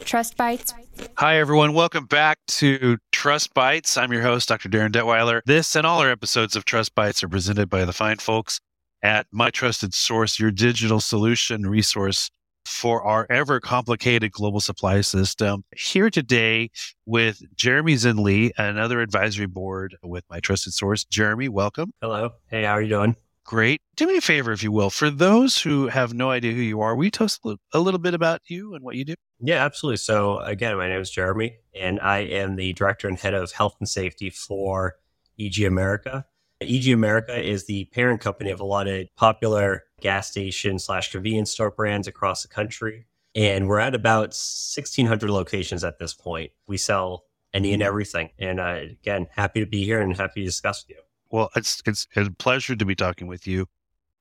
Trust Bites. Hi, everyone. Welcome back to Trust Bites. I'm your host, Dr. Darren Detweiler. This and all our episodes of Trust Bites are presented by the fine folks at My Trusted Source, your digital solution resource for our ever complicated global supply system. Here today with Jeremy Zenlea, another advisory board with My Trusted Source. Jeremy, welcome. Hello. Hey, how are you doing? Great. Do me a favor, if you will. For those who have no idea who you are, will you tell us a little bit about you and what you do? Yeah, absolutely. So again, my name is Jeremy, and I am the Director and Head of Health and Safety for EG America. EG America is the parent company of a lot of popular gas station / convenience store brands across the country. And we're at about 1,600 locations at this point. We sell any and everything. And again, happy to be here and happy to discuss with you. Well, it's a pleasure to be talking with you.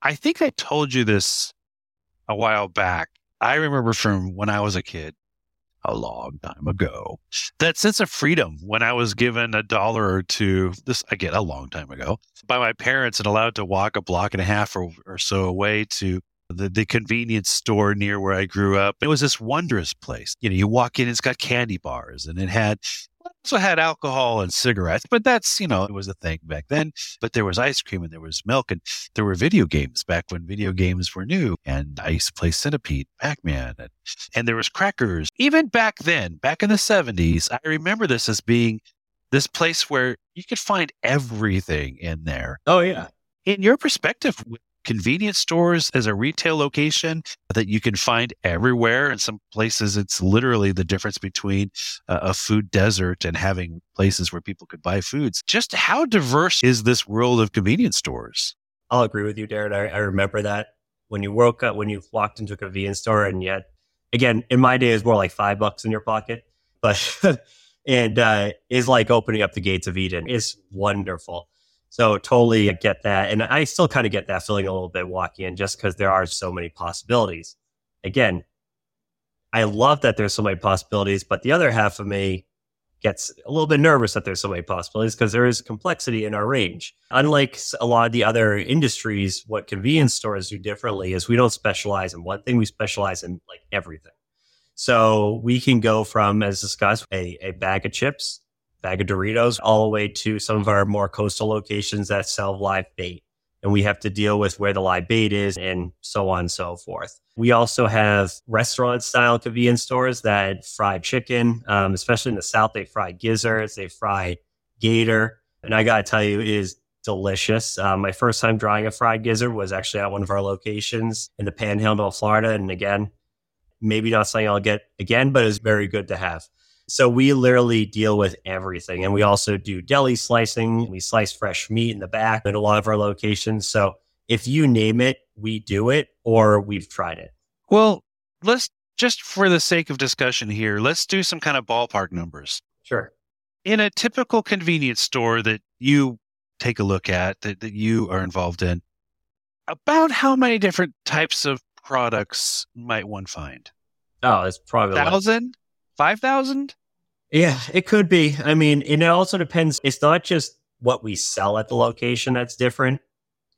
I think I told you this a while back. I remember from when I was a kid, a long time ago, that sense of freedom when I was given $1 or $2, this again, a long time ago, by my parents and allowed to walk a block and a half or so away to the convenience store near where I grew up. It was this wondrous place. You know, you walk in, it's got candy bars, and it also had alcohol and cigarettes, but that's, you know, it was a thing back then. But there was ice cream and there was milk and there were video games back when video games were new. And I used to play Centipede, Pac-Man, and there was crackers. Even back then, back in the 70s, I remember this as being this place where you could find everything in there. Oh, yeah. In your perspective, convenience stores as a retail location that you can find everywhere. In some places, it's literally the difference between a food desert and having places where people could buy foods. Just how diverse is this world of convenience stores? I'll agree with you, Darren. I remember that when you woke up, when you walked into a convenience store, and yet, again, in my day, it was more like $5 in your pocket, but and it's like opening up the gates of Eden. It's wonderful. So totally get that. And I still kind of get that feeling a little bit walking in just because there are so many possibilities. Again, I love that there's so many possibilities, but the other half of me gets a little bit nervous that there's so many possibilities because there is complexity in our range. Unlike a lot of the other industries, what convenience stores do differently is we don't specialize in one thing. We specialize in like everything. So we can go from, as discussed, a bag of chips, bag of Doritos, all the way to some of our more coastal locations that sell live bait. And we have to deal with where the live bait is and so on and so forth. We also have restaurant-style convenience stores that fry chicken, especially in the South. They fry gizzards, they fry gator. And I got to tell you, it is delicious. My first time trying a fried gizzard was actually at one of our locations in the Panhandle of Florida. And again, maybe not something I'll get again, but it's very good to have. So we literally deal with everything. And we also do deli slicing. We slice fresh meat in the back at a lot of our locations. So if you name it, we do it or we've tried it. Well, let's just for the sake of discussion here, let's do some kind of ballpark numbers. Sure. In a typical convenience store that you take a look at, that you are involved in, about how many different types of products might one find? Oh, it's probably 1,000? Like 5,000? Yeah, it could be. I mean, and it also depends. It's not just what we sell at the location that's different.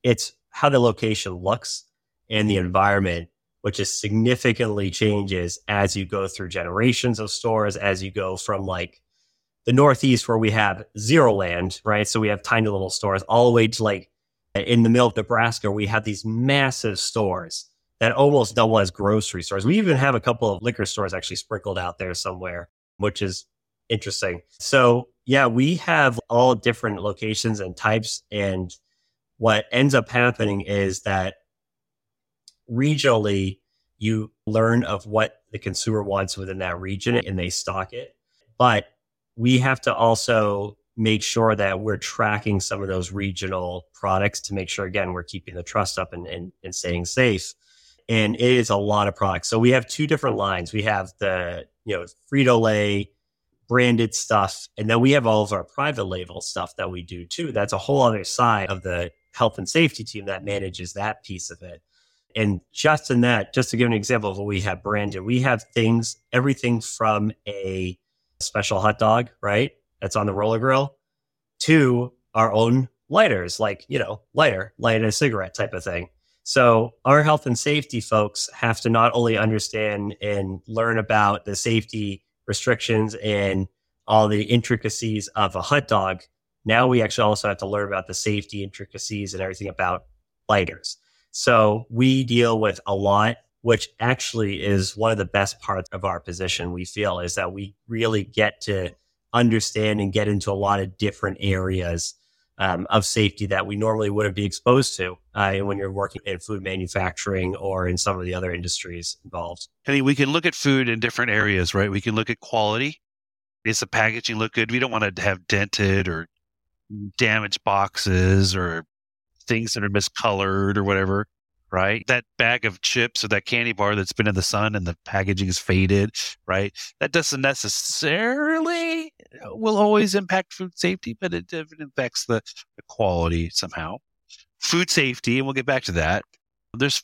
It's how the location looks and the environment, which is significantly changes as you go through generations of stores, as you go from like the Northeast where we have zero land, right? So we have tiny little stores all the way to like in the middle of Nebraska, we have these massive stores that almost double as grocery stores. We even have a couple of liquor stores actually sprinkled out there somewhere, which is interesting. So yeah, we have all different locations and types. And what ends up happening is that regionally, you learn of what the consumer wants within that region and they stock it. But we have to also make sure that we're tracking some of those regional products to make sure, again, we're keeping the trust up and staying safe. And it is a lot of products. So we have two different lines. We have the, you know, Frito-Lay branded stuff. And then we have all of our private label stuff that we do too. That's a whole other side of the health and safety team that manages that piece of it. And just in that, just to give an example of what we have branded, we have things, everything from a special hot dog, right? That's on the roller grill, to our own lighters, like, you know, light a cigarette type of thing. So our health and safety folks have to not only understand and learn about the safety restrictions and all the intricacies of a hot dog. Now we actually also have to learn about the safety intricacies and everything about lighters. So we deal with a lot, which actually is one of the best parts of our position, we feel, is that we really get to understand and get into a lot of different areas of safety that we normally wouldn't be exposed to when you're working in food manufacturing or in some of the other industries involved. I mean, we can look at food in different areas, right? We can look at quality. Does the packaging look good? We don't want to have dented or damaged boxes or things that are miscolored or whatever, right? That bag of chips or that candy bar that's been in the sun and the packaging is faded, right? That doesn't necessarily will always impact food safety, but it impacts the quality somehow. Food safety, and we'll get back to that. There's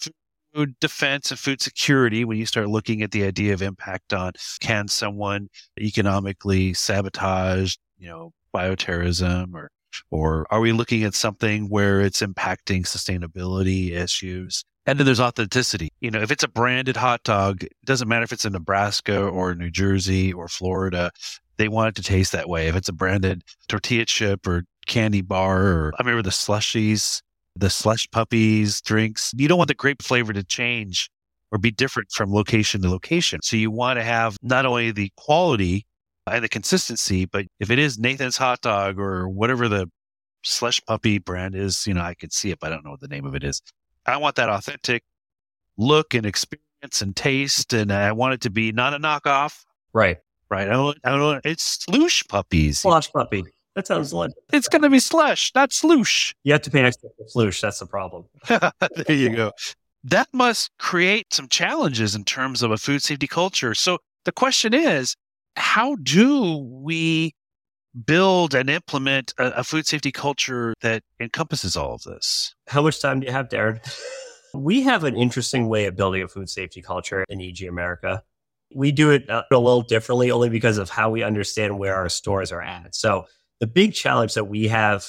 food defense and food security when you start looking at the idea of impact on, can someone economically sabotage, you know, bioterrorism, or are we looking at something where it's impacting sustainability issues? And then there's authenticity. You know, if it's a branded hot dog, it doesn't matter if it's in Nebraska or New Jersey or Florida, they want it to taste that way. If it's a branded tortilla chip or candy bar, or I remember the slushies, the slush puppies, drinks, you don't want the grape flavor to change or be different from location to location. So you want to have not only the quality and the consistency, but if it is Nathan's Hot Dog or whatever the slush puppy brand is, you know, I could see it, but I don't know what the name of it is. I want that authentic look and experience and taste, and I want it to be not a knockoff. Right. I don't, it's slush puppies. Slush puppy. That sounds like it's going to be slush, not sloosh. You have to pay extra for sloosh. That's the problem. There you go. That must create some challenges in terms of a food safety culture. So the question is, how do we build and implement a food safety culture that encompasses all of this? How much time do you have, Darren? We have an interesting way of building a food safety culture in EG America. We do it a little differently only because of how we understand where our stores are at. So the big challenge that we have,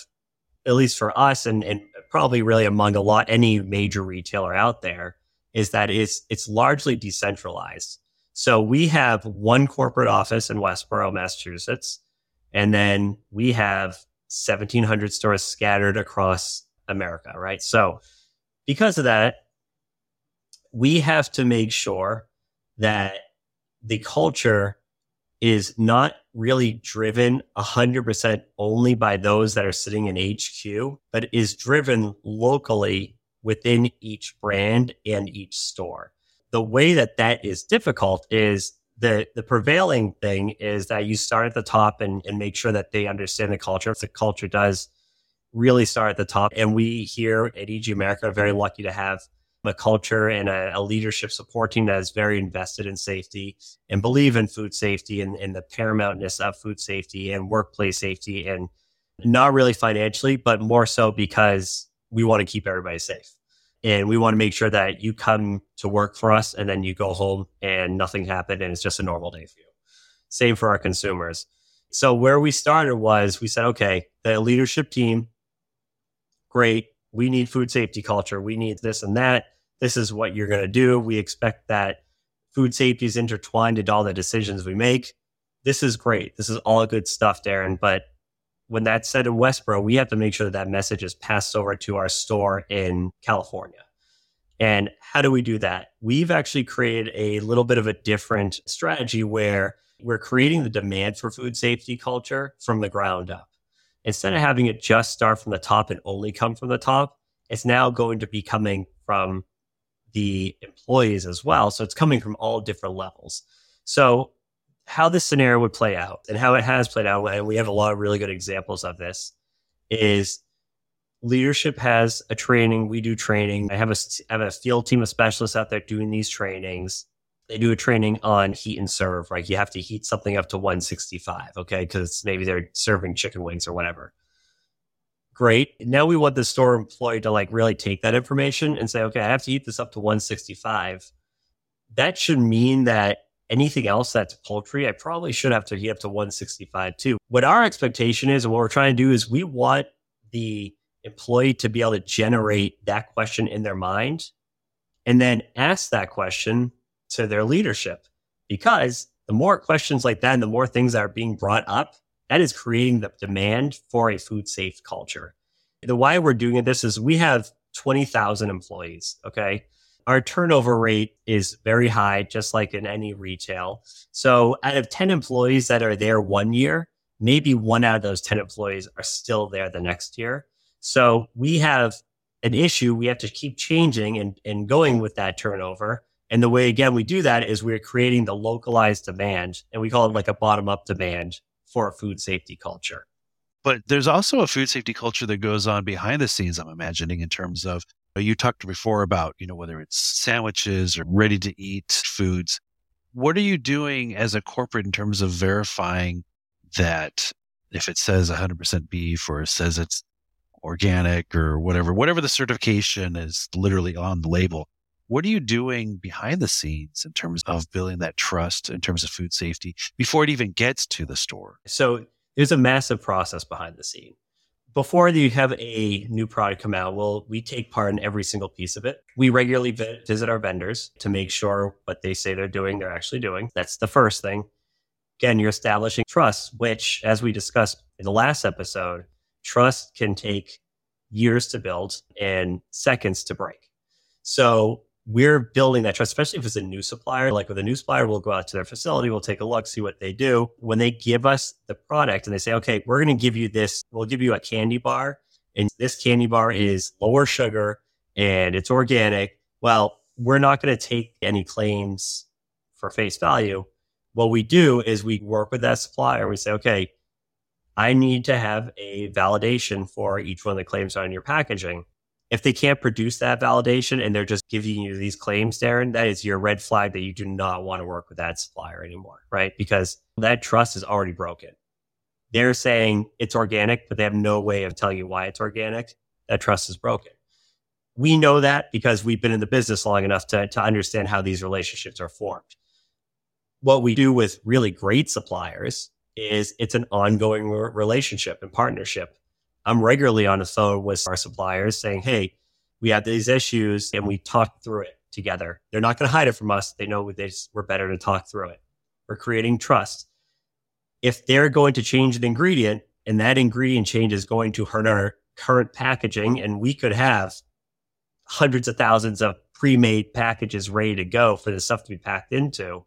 at least for us, and probably really among any major retailer out there, is that it's largely decentralized. So we have one corporate office in Westboro, Massachusetts, and then we have 1,700 stores scattered across America, right? So because of that, we have to make sure that the culture is not really driven 100% only by those that are sitting in HQ, but is driven locally within each brand and each store. The way that is difficult is the prevailing thing is that you start at the top and make sure that they understand the culture. The culture does really start at the top. And we here at EG America are very lucky to have a culture and a leadership support team that is very invested in safety and believe in food safety and the paramountness of food safety and workplace safety, and not really financially, but more so because we want to keep everybody safe. And we want to make sure that you come to work for us and then you go home and nothing happened and it's just a normal day for you. Same for our consumers. So where we started was we said, okay, the leadership team, great. We need food safety culture. We need this and that. This is what you're going to do. We expect that food safety is intertwined into all the decisions we make. This is great. This is all good stuff, Darren. But when that's said in Westboro, we have to make sure that message is passed over to our store in California. And how do we do that? We've actually created a little bit of a different strategy where we're creating the demand for food safety culture from the ground up. Instead of having it just start from the top and only come from the top, it's now going to be coming from the employees as well. So it's coming from all different levels. So how this scenario would play out and how it has played out, and we have a lot of really good examples of this, is leadership has a training. We do training. I have a field team of specialists out there doing these trainings. They do a training on heat and serve, right? You have to heat something up to 165, okay? Because maybe they're serving chicken wings or whatever. Great. Now we want the store employee to really take that information and say, okay, I have to heat this up to 165. That should mean that Anything else that's poultry, I probably should have to get up to 165 too. What our expectation is, and what we're trying to do is we want the employee to be able to generate that question in their mind and then ask that question to their leadership. Because the more questions like that and the more things that are being brought up, that is creating the demand for a food safe culture. The why we're doing this is we have 20,000 employees, okay? Our turnover rate is very high, just like in any retail. So out of 10 employees that are there one year, maybe one out of those 10 employees are still there the next year. So we have an issue. We have to keep changing and going with that turnover. And the way, again, we do that is we're creating the localized demand, and we call it like a bottom-up demand for a food safety culture. But there's also a food safety culture that goes on behind the scenes, I'm imagining, in terms of, you talked before about, whether it's sandwiches or ready-to-eat foods. What are you doing as a corporate in terms of verifying that if it says 100% beef or it says it's organic or whatever the certification is literally on the label, what are you doing behind the scenes in terms of building that trust in terms of food safety before it even gets to the store? So there's a massive process behind the scene. Before you have a new product come out, we take part in every single piece of it. We regularly visit our vendors to make sure what they say they're doing, they're actually doing. That's the first thing. Again, you're establishing trust, which, as we discussed in the last episode, trust can take years to build and seconds to break. So we're building that trust, especially if it's a new supplier. Like with a new supplier, we'll go out to their facility, we'll take a look, see what they do. When they give us the product and they say, okay, we're going to give you this, we'll give you a candy bar, and this candy bar is lower sugar and it's organic. Well, we're not going to take any claims for face value. What we do is we work with that supplier. We say, okay, I need to have a validation for each one of the claims on your packaging. If they can't produce that validation and they're just giving you these claims, Darren, that is your red flag that you do not want to work with that supplier anymore, right? Because that trust is already broken. They're saying it's organic, but they have no way of telling you why it's organic. That trust is broken. We know that because we've been in the business long enough to understand how these relationships are formed. What we do with really great suppliers is it's an ongoing relationship and partnership. I'm regularly on the phone with our suppliers saying, hey, we have these issues and we talk through it together. They're not going to hide it from us. They know we're better to talk through it. We're creating trust. If they're going to change an ingredient and that ingredient change is going to hurt our current packaging, and we could have hundreds of thousands of pre-made packages ready to go for the stuff to be packed into,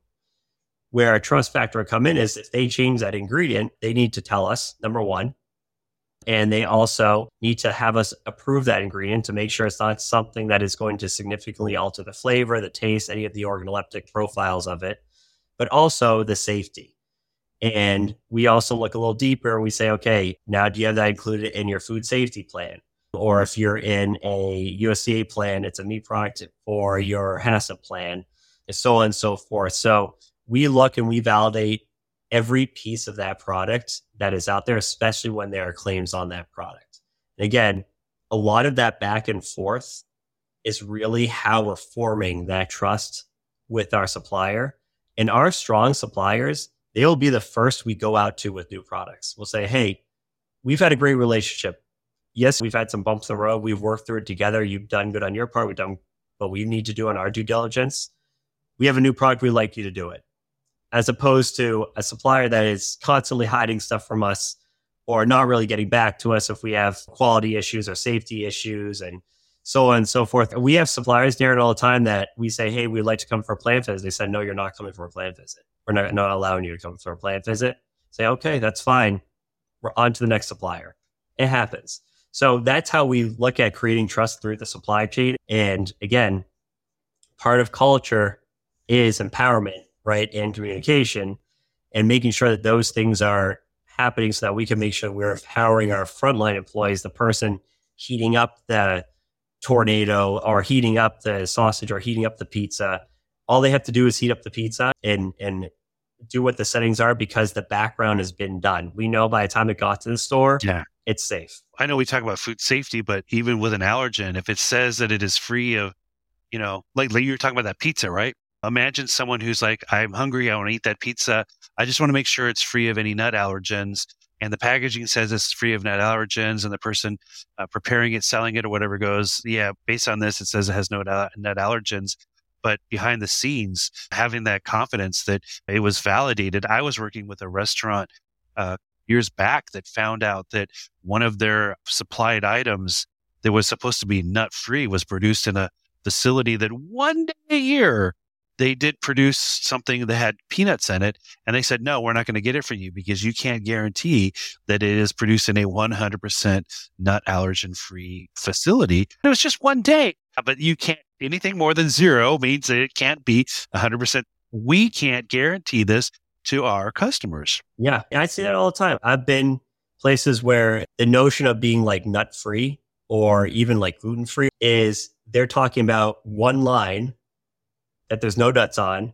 where our trust factor will come in is if they change that ingredient, they need to tell us, number one. And they also need to have us approve that ingredient to make sure it's not something that is going to significantly alter the flavor, the taste, any of the organoleptic profiles of it, but also the safety. And we also look a little deeper and we say, okay, now do you have that included in your food safety plan? Or if you're in a USDA plan, it's a meat product, or your HACCP plan, and so on and so forth. So we look and we validate every piece of that product that is out there, especially when there are claims on that product. And again, a lot of that back and forth is really how we're forming that trust with our supplier. And our strong suppliers, they'll be the first we go out to with new products. We'll say, hey, we've had a great relationship. Yes, we've had some bumps in the road. We've worked through it together. You've done good on your part. We've done what we need to do on our due diligence. We have a new product. We'd like you to do it. As opposed to a supplier that is constantly hiding stuff from us or not really getting back to us if we have quality issues or safety issues and so on and so forth. We have suppliers, Darren, all the time that we say, hey, we'd like to come for a plant visit. They said, no, you're not coming for a plant visit. We're not allowing you to come for a plant visit. Say, okay, that's fine. We're on to the next supplier. It happens. So that's how we look at creating trust through the supply chain. And again, part of culture is empowerment, right? And communication and making sure that those things are happening so that we can make sure we're empowering our frontline employees, the person heating up the tornado or heating up the sausage or heating up the pizza. All they have to do is heat up the pizza and do what the settings are because the background has been done. We know by the time it got to the store, It's safe. I know we talk about food safety, but even with an allergen, if it says that it is free of, like you were talking about that pizza, right? Imagine someone who's like, I'm hungry, I want to eat that pizza. I just want to make sure it's free of any nut allergens. And the packaging says it's free of nut allergens, and the person preparing it, selling it, or whatever goes, yeah, based on this, it says it has no nut allergens. But behind the scenes, having that confidence that it was validated. I was working with a restaurant years back that found out that one of their supplied items that was supposed to be nut-free was produced in a facility that one day a year, they did produce something that had peanuts in it, and they said, no, we're not going to get it for you because you can't guarantee that it is produced in a 100% nut allergen-free facility. It was just one day, but you can't, anything more than zero means that it can't be 100%. We can't guarantee this to our customers. Yeah, I see that all the time. I've been places where the notion of being like nut-free or even like gluten-free is they're talking about one line that there's no nuts on,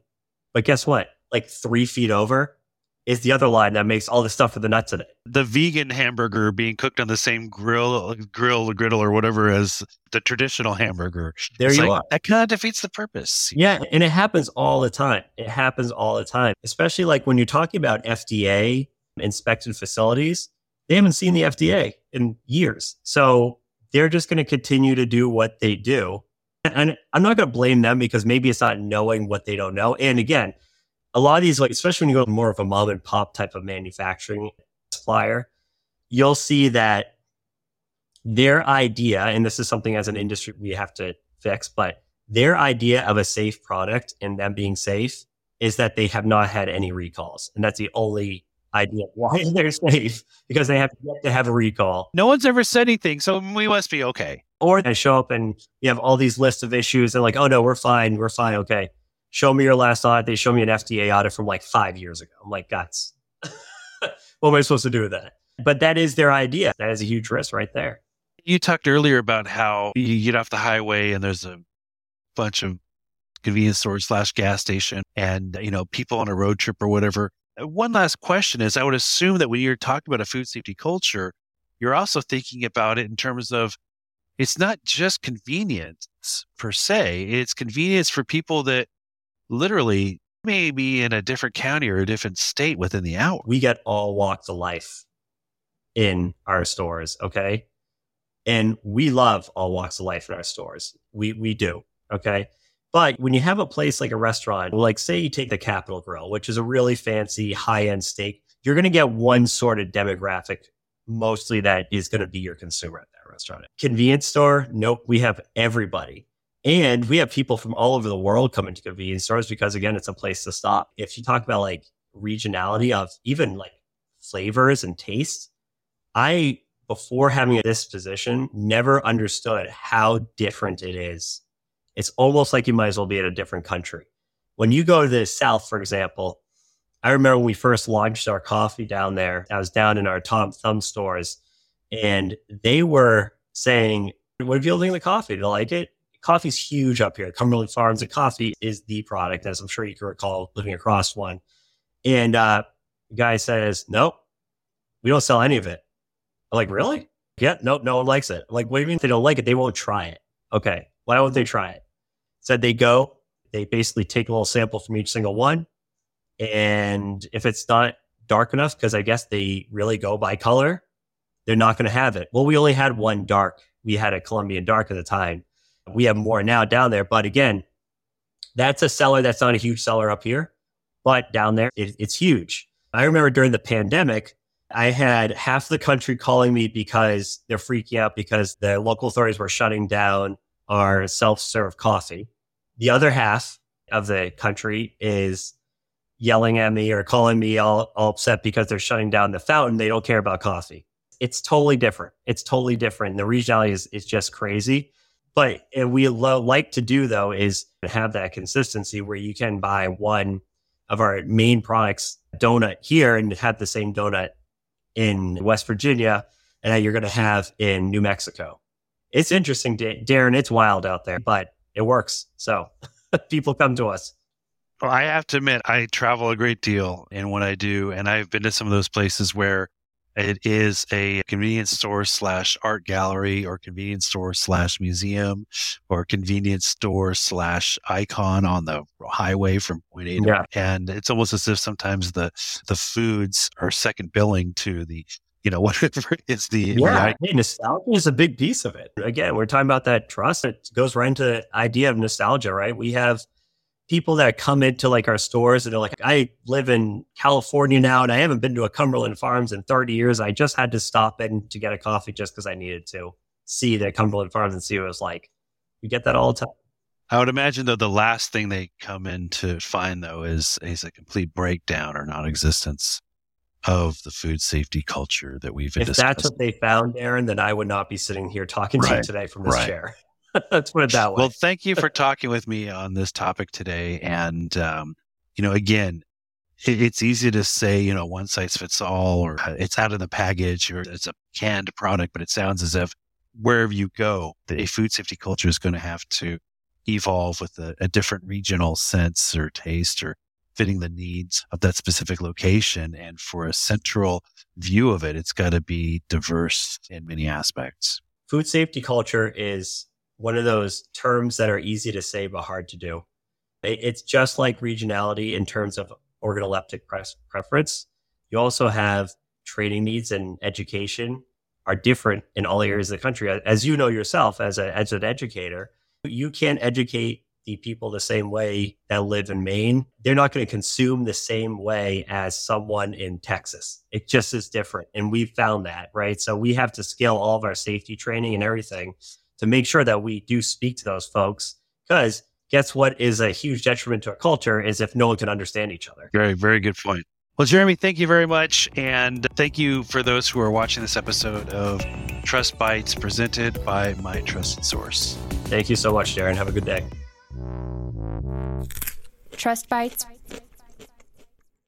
but guess what? Like 3 feet over is the other line that makes all the stuff with the nuts in it. The vegan hamburger being cooked on the same griddle or whatever as the traditional hamburger. There you are. That kind of defeats the purpose. Yeah, and it happens all the time. It happens all the time, especially like when you're talking about FDA inspected facilities. They haven't seen the FDA in years. So they're just going to continue to do what they do. And I'm not going to blame them because maybe it's not knowing what they don't know. And again, a lot of these, like especially when you go to more of a mom and pop type of manufacturing supplier, you'll see that their idea, and this is something as an industry we have to fix, but their idea of a safe product and them being safe is that they have not had any recalls. And that's the only idea why they're safe, because they have yet to have a recall. No one's ever said anything, so we must be okay. Or I show up and you have all these lists of issues. They're like, oh no, we're fine, okay. Show me your last audit. They show me an FDA audit from like 5 years ago. I'm like, guts. What am I supposed to do with that? But that is their idea. That is a huge risk right there. You talked earlier about how you get off the highway and there's a bunch of convenience stores / gas station and, you know, people on a road trip or whatever. One last question is, I would assume that when you're talking about a food safety culture, you're also thinking about it in terms of it's not just convenience per se. It's convenience for people that literally may be in a different county or a different state within the hour. We get all walks of life in our stores, okay? And we love all walks of life in our stores. We do, okay? But when you have a place like a restaurant, like say you take the Capitol Grill, which is a really fancy high-end steak, you're going to get one sort of demographic mostly that is going to be your consumer at that restaurant. Convenience store, nope, we have everybody. And we have people from all over the world coming to convenience stores because, again, it's a place to stop. If you talk about like regionality of even like flavors and tastes, I, before having this position, never understood how different it is. It's almost like you might as well be in a different country. When you go to the South, for example, I remember when we first launched our coffee down there, I was down in our Tom Thumb stores and they were saying, what are you doing the coffee? Do you like it? Coffee's huge up here. Cumberland Farms, the coffee is the product, as I'm sure you can recall living across one. And the guy says, nope, we don't sell any of it. I'm like, really? Yeah, nope, no one likes it. I'm like, what do you mean if they don't like it? They won't try it. Okay, why won't they try it? Said they go, they basically take a little sample from each single one. And if it's not dark enough, because I guess they really go by color, they're not going to have it. Well, we only had one dark. We had a Colombian dark at the time. We have more now down there. But again, that's a seller that's not a huge seller up here. But down there, it's huge. I remember during the pandemic, I had half the country calling me because they're freaking out because the local authorities were shutting down our self-serve coffee. The other half of the country is yelling at me or calling me all upset because they're shutting down the fountain. They don't care about coffee. It's totally different. It's totally different. The regionality is just crazy. But what we like to do, though, is have that consistency where you can buy one of our main products, donut here, and have the same donut in West Virginia, and that you're going to have in New Mexico. It's interesting, Darren. It's wild out there, but it works. So people come to us. Well, I have to admit, I travel a great deal in what I do, and I've been to some of those places where It is a convenience store slash art gallery or convenience store slash museum or convenience store slash icon on the highway from point A to point. And it's almost as if sometimes the foods are second billing to the, you know, whatever is the... Yeah, hey, nostalgia is a big piece of it. Again, we're talking about that trust. It goes right into the idea of nostalgia, right? We have people that come into like our stores and they're like, I live in California now and I haven't been to a Cumberland Farms in 30 years. I just had to stop in to get a coffee just because I needed to see the Cumberland Farms and see what it was like. We get that all the time. I would imagine though, the last thing they come in to find though is a complete breakdown or non-existence of the food safety culture that we've been discussing. If that's what they found, Aaron, then I would not be sitting here talking to you today from this chair. Let's put it that way. Well, thank you for talking with me on this topic today. And, you know, again, it's easy to say, you know, one size fits all, or it's out of the package, or it's a canned product, but it sounds as if wherever you go, a food safety culture is going to have to evolve with a different regional sense or taste or fitting the needs of that specific location. And for a central view of it, it's got to be diverse in many aspects. Food safety culture is one of those terms that are easy to say, but hard to do. It's just like regionality in terms of organoleptic preference. You also have training needs and education are different in all areas of the country. As you know yourself, as an educator, you can't educate the people the same way that live in Maine. They're not going to consume the same way as someone in Texas. It just is different. And we've found that, right? So we have to scale all of our safety training and everything to make sure that we do speak to those folks, because guess what is a huge detriment to our culture is if no one can understand each other. Very, very good point. Well, Jeremy, thank you very much. And thank you for those who are watching this episode of Trust Bites presented by My Trusted Source. Thank you so much, Darren. Have a good day. Trust Bites.